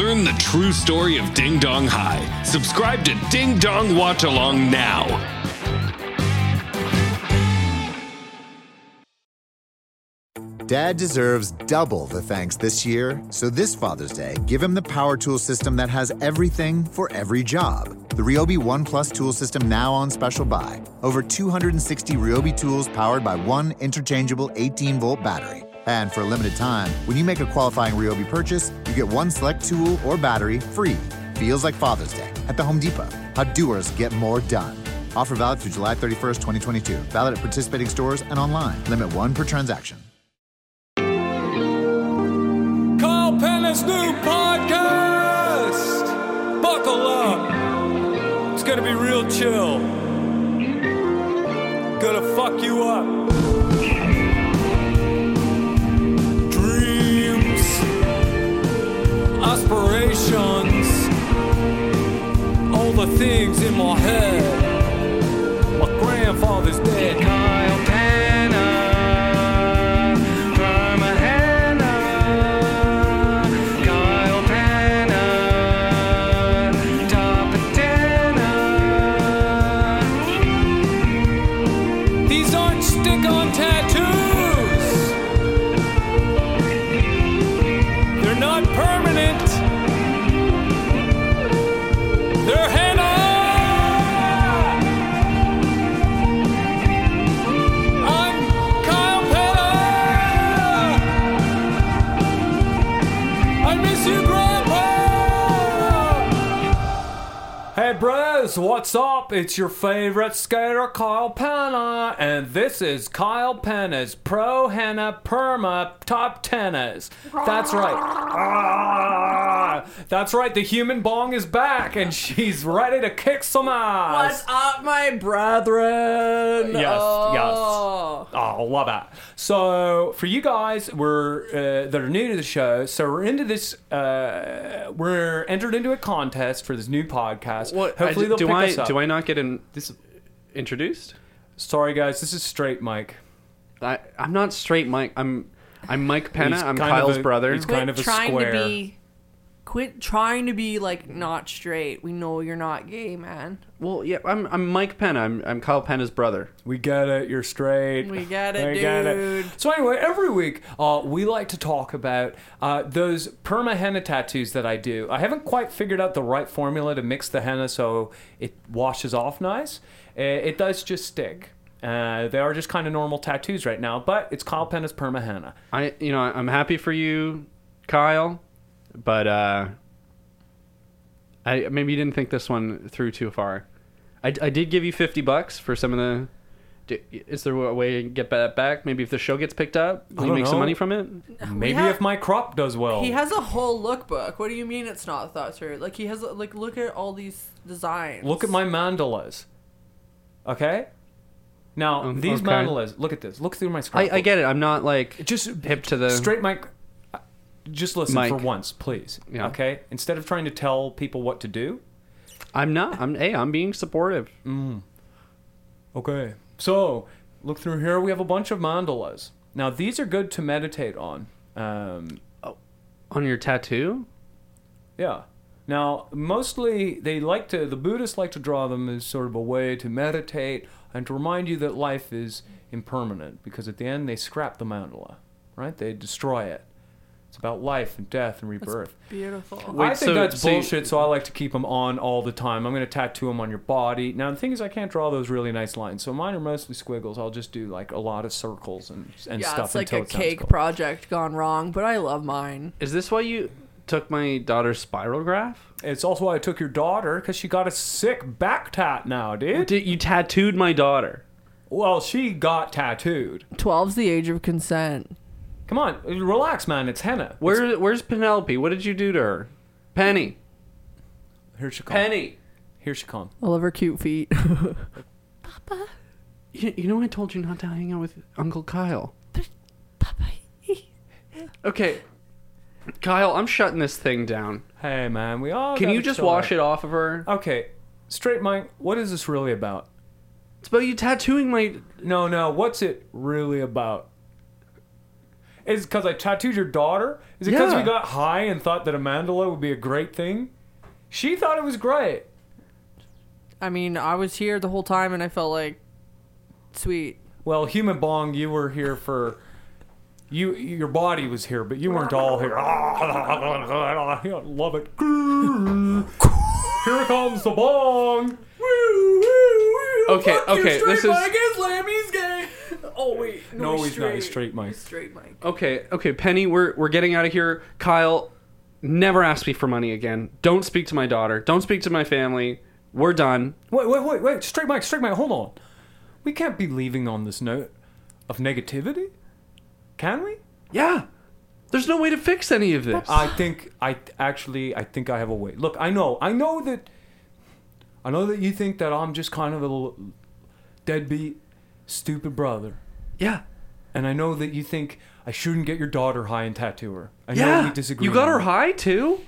Learn the true story of Ding Dong High. Subscribe to Ding Dong Watch Along now. Dad deserves double the thanks this year, so this Father's Day, give him the power tool system that has everything for every job. The Ryobi One Plus tool system now on special buy. Over 260 Ryobi tools powered by one interchangeable 18-volt battery. And for a limited time, when you make a qualifying Ryobi purchase, you get one select tool or battery free. Feels like Father's Day at the Home Depot. How doers get more done. Offer valid through July 31st, 2022. Valid at participating stores and online. Limit one per transaction. Penna's new podcast. Buckle up. It's gonna be real chill. Gonna fuck you up. Dreams, aspirations, all the things in my head. My grandfather's dead, Kyle Penna. What's up? It's your favorite skater, Kyle Penna, and this is Kyle Penna's Pro Henna Perma Top Tenna's. That's right. Ah, that's right. The human bong is back, and she's ready to kick some ass. What's up, my brethren? Yes, yes. Oh, love that. So, for you guys, that are new to the show, so we're entered into a contest for this new podcast. What? Hopefully, do I not get this introduced? Sorry, guys. This is straight Mike. I'm not straight Mike. I'm Mike Penna. I'm Kyle's brother. He's kind of a square. Quit trying to be like not straight. We know you're not gay, man. Well, yeah. I'm Mike Penna. I'm Kyle Penna's brother. We get it. You're straight. We get it, dude. So anyway, every week we like to talk about those perma henna tattoos that I do. I haven't quite figured out the right formula to mix the henna so it washes off nice. It does just stick. They are just kind of normal tattoos right now, but it's Kyle Penna's perma henna. I'm happy for you, Kyle. But I maybe you didn't think this one through too far. I did give you $50 for some of the. Is there a way to get that back? Maybe if the show gets picked up, you make some money from it. Maybe if my crop does well. He has a whole lookbook. What do you mean it's not thought through? Like he has look at all these designs. Look at my mandalas. Okay. Now these mandalas. Look at this. Look through my scrap. I get it. I'm not like just hip to the straight mic. Just listen Mike. For once, please. Yeah. Okay? Instead of trying to tell people what to do. I'm not. I'm being supportive. Mm. Okay. So, look through here. We have a bunch of mandalas. Now, these are good to meditate on. On your tattoo? Yeah. Now, mostly, the Buddhists like to draw them as sort of a way to meditate and to remind you that life is impermanent. Because at the end, they scrap the mandala. Right? They destroy it. It's about life and death and rebirth. That's beautiful. Wait, I think that's bullshit, so I like to keep them on all the time. I'm going to tattoo them on your body. Now, the thing is, I can't draw those really nice lines, so mine are mostly squiggles. I'll just do, like, a lot of circles and stuff. Yeah, it's like a cake project gone wrong, but I love mine. Is this why you took my daughter's spiral graph? It's also why I took your daughter, because she got a sick back tat now, dude. You tattooed my daughter. Well, she got tattooed. 12's the age of consent. Come on, relax, man. It's henna. Where's Penelope? What did you do to her? Penny. Here she comes. Penny. Here she comes. I love her cute feet. Papa. You know I told you not to hang out with Uncle Kyle. But Papa. Okay. Kyle, I'm shutting this thing down. Hey, man, we all... Can you just wash it off of her? Okay. Straight Mike, what is this really about? It's about you tattooing my... No, what's it really about? Is it because I tattooed your daughter? Is it because we got high and thought that a mandala would be a great thing? She thought it was great. I mean, I was here the whole time and I felt like... Sweet. Well, Humabon, you were here for... Your body was here, but you weren't all here. I love it. Here comes the bong. Okay. This is. Mike is lame. He's gay. Oh wait, no, he's not. He's straight Mike. He's straight Mike. Okay, Penny, we're getting out of here. Kyle, never ask me for money again. Don't speak to my daughter. Don't speak to my family. We're done. Wait. Straight Mike. Hold on. We can't be leaving on this note of negativity. Can we? Yeah. There's no way to fix any of this. I think I have a way. Look, I know that you think that I'm just kind of a deadbeat, stupid brother. Yeah. And I know that you think I shouldn't get your daughter high and tattoo her. I know we disagree. You got her high too?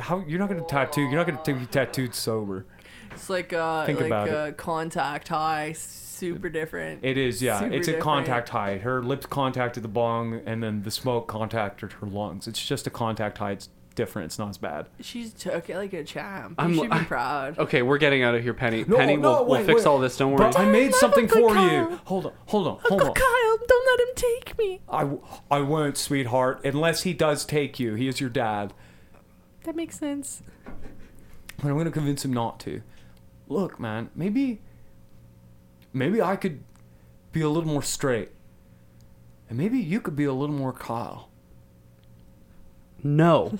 How you're not going to tattoo? You're not going to be tattooed sober. It's like contact high. Super different. It is, yeah. It's a contact high. Her lips contacted the bong, and then the smoke contacted her lungs. It's just a contact high. It's different. It's not as bad. She took it like a champ. I should be proud. Okay, we're getting out of here, Penny. Penny, we'll fix all this. Don't worry. But I made something for you. Hold on. Kyle, don't let him take me. I won't, sweetheart, unless he does take you. He is your dad. That makes sense. But I'm going to convince him not to. Look, man, maybe I could be a little more straight. And maybe you could be a little more Kyle. No.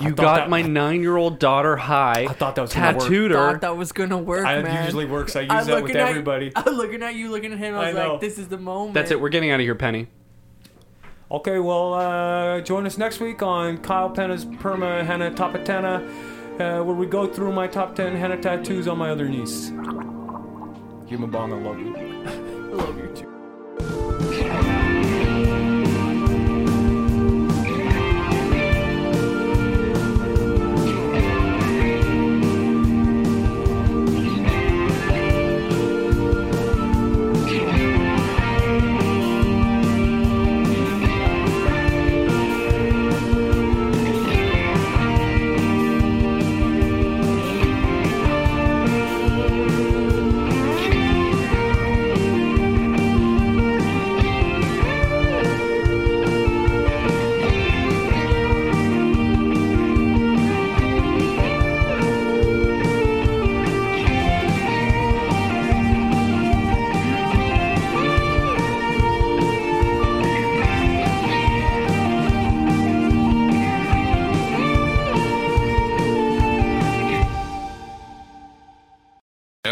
You got my 9-year-old daughter high. I thought that was going to work. Tattooed her. I thought that was going to work, man. It usually works. I use that with everybody. I'm looking at you, looking at him. I was like, this is the moment. That's it. We're getting out of here, Penny. Okay, well, join us next week on Kyle Penna's Perma Henna Top Tenna, where we go through my top 10 henna tattoos on my other niece. Humabon, I love you. I love you too.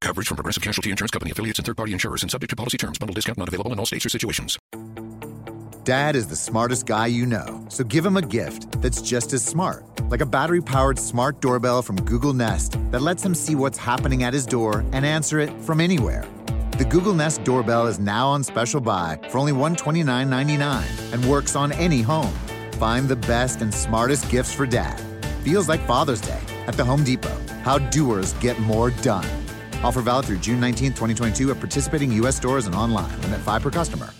Coverage from Progressive Casualty Insurance Company affiliates and third-party insurers and subject to policy terms. Bundle discount not available in all states or situations. Dad is the smartest guy you know, so give him a gift that's just as smart. Like a battery-powered smart doorbell from Google Nest that lets him see what's happening at his door and answer it from anywhere. The Google Nest doorbell is now on special buy for only $129.99 and works on any home. Find the best and smartest gifts for Dad. Feels like Father's Day at the Home Depot. How doers get more done. Offer valid through June 19, 2022 at participating U.S. stores and online. Limit 5 per customer.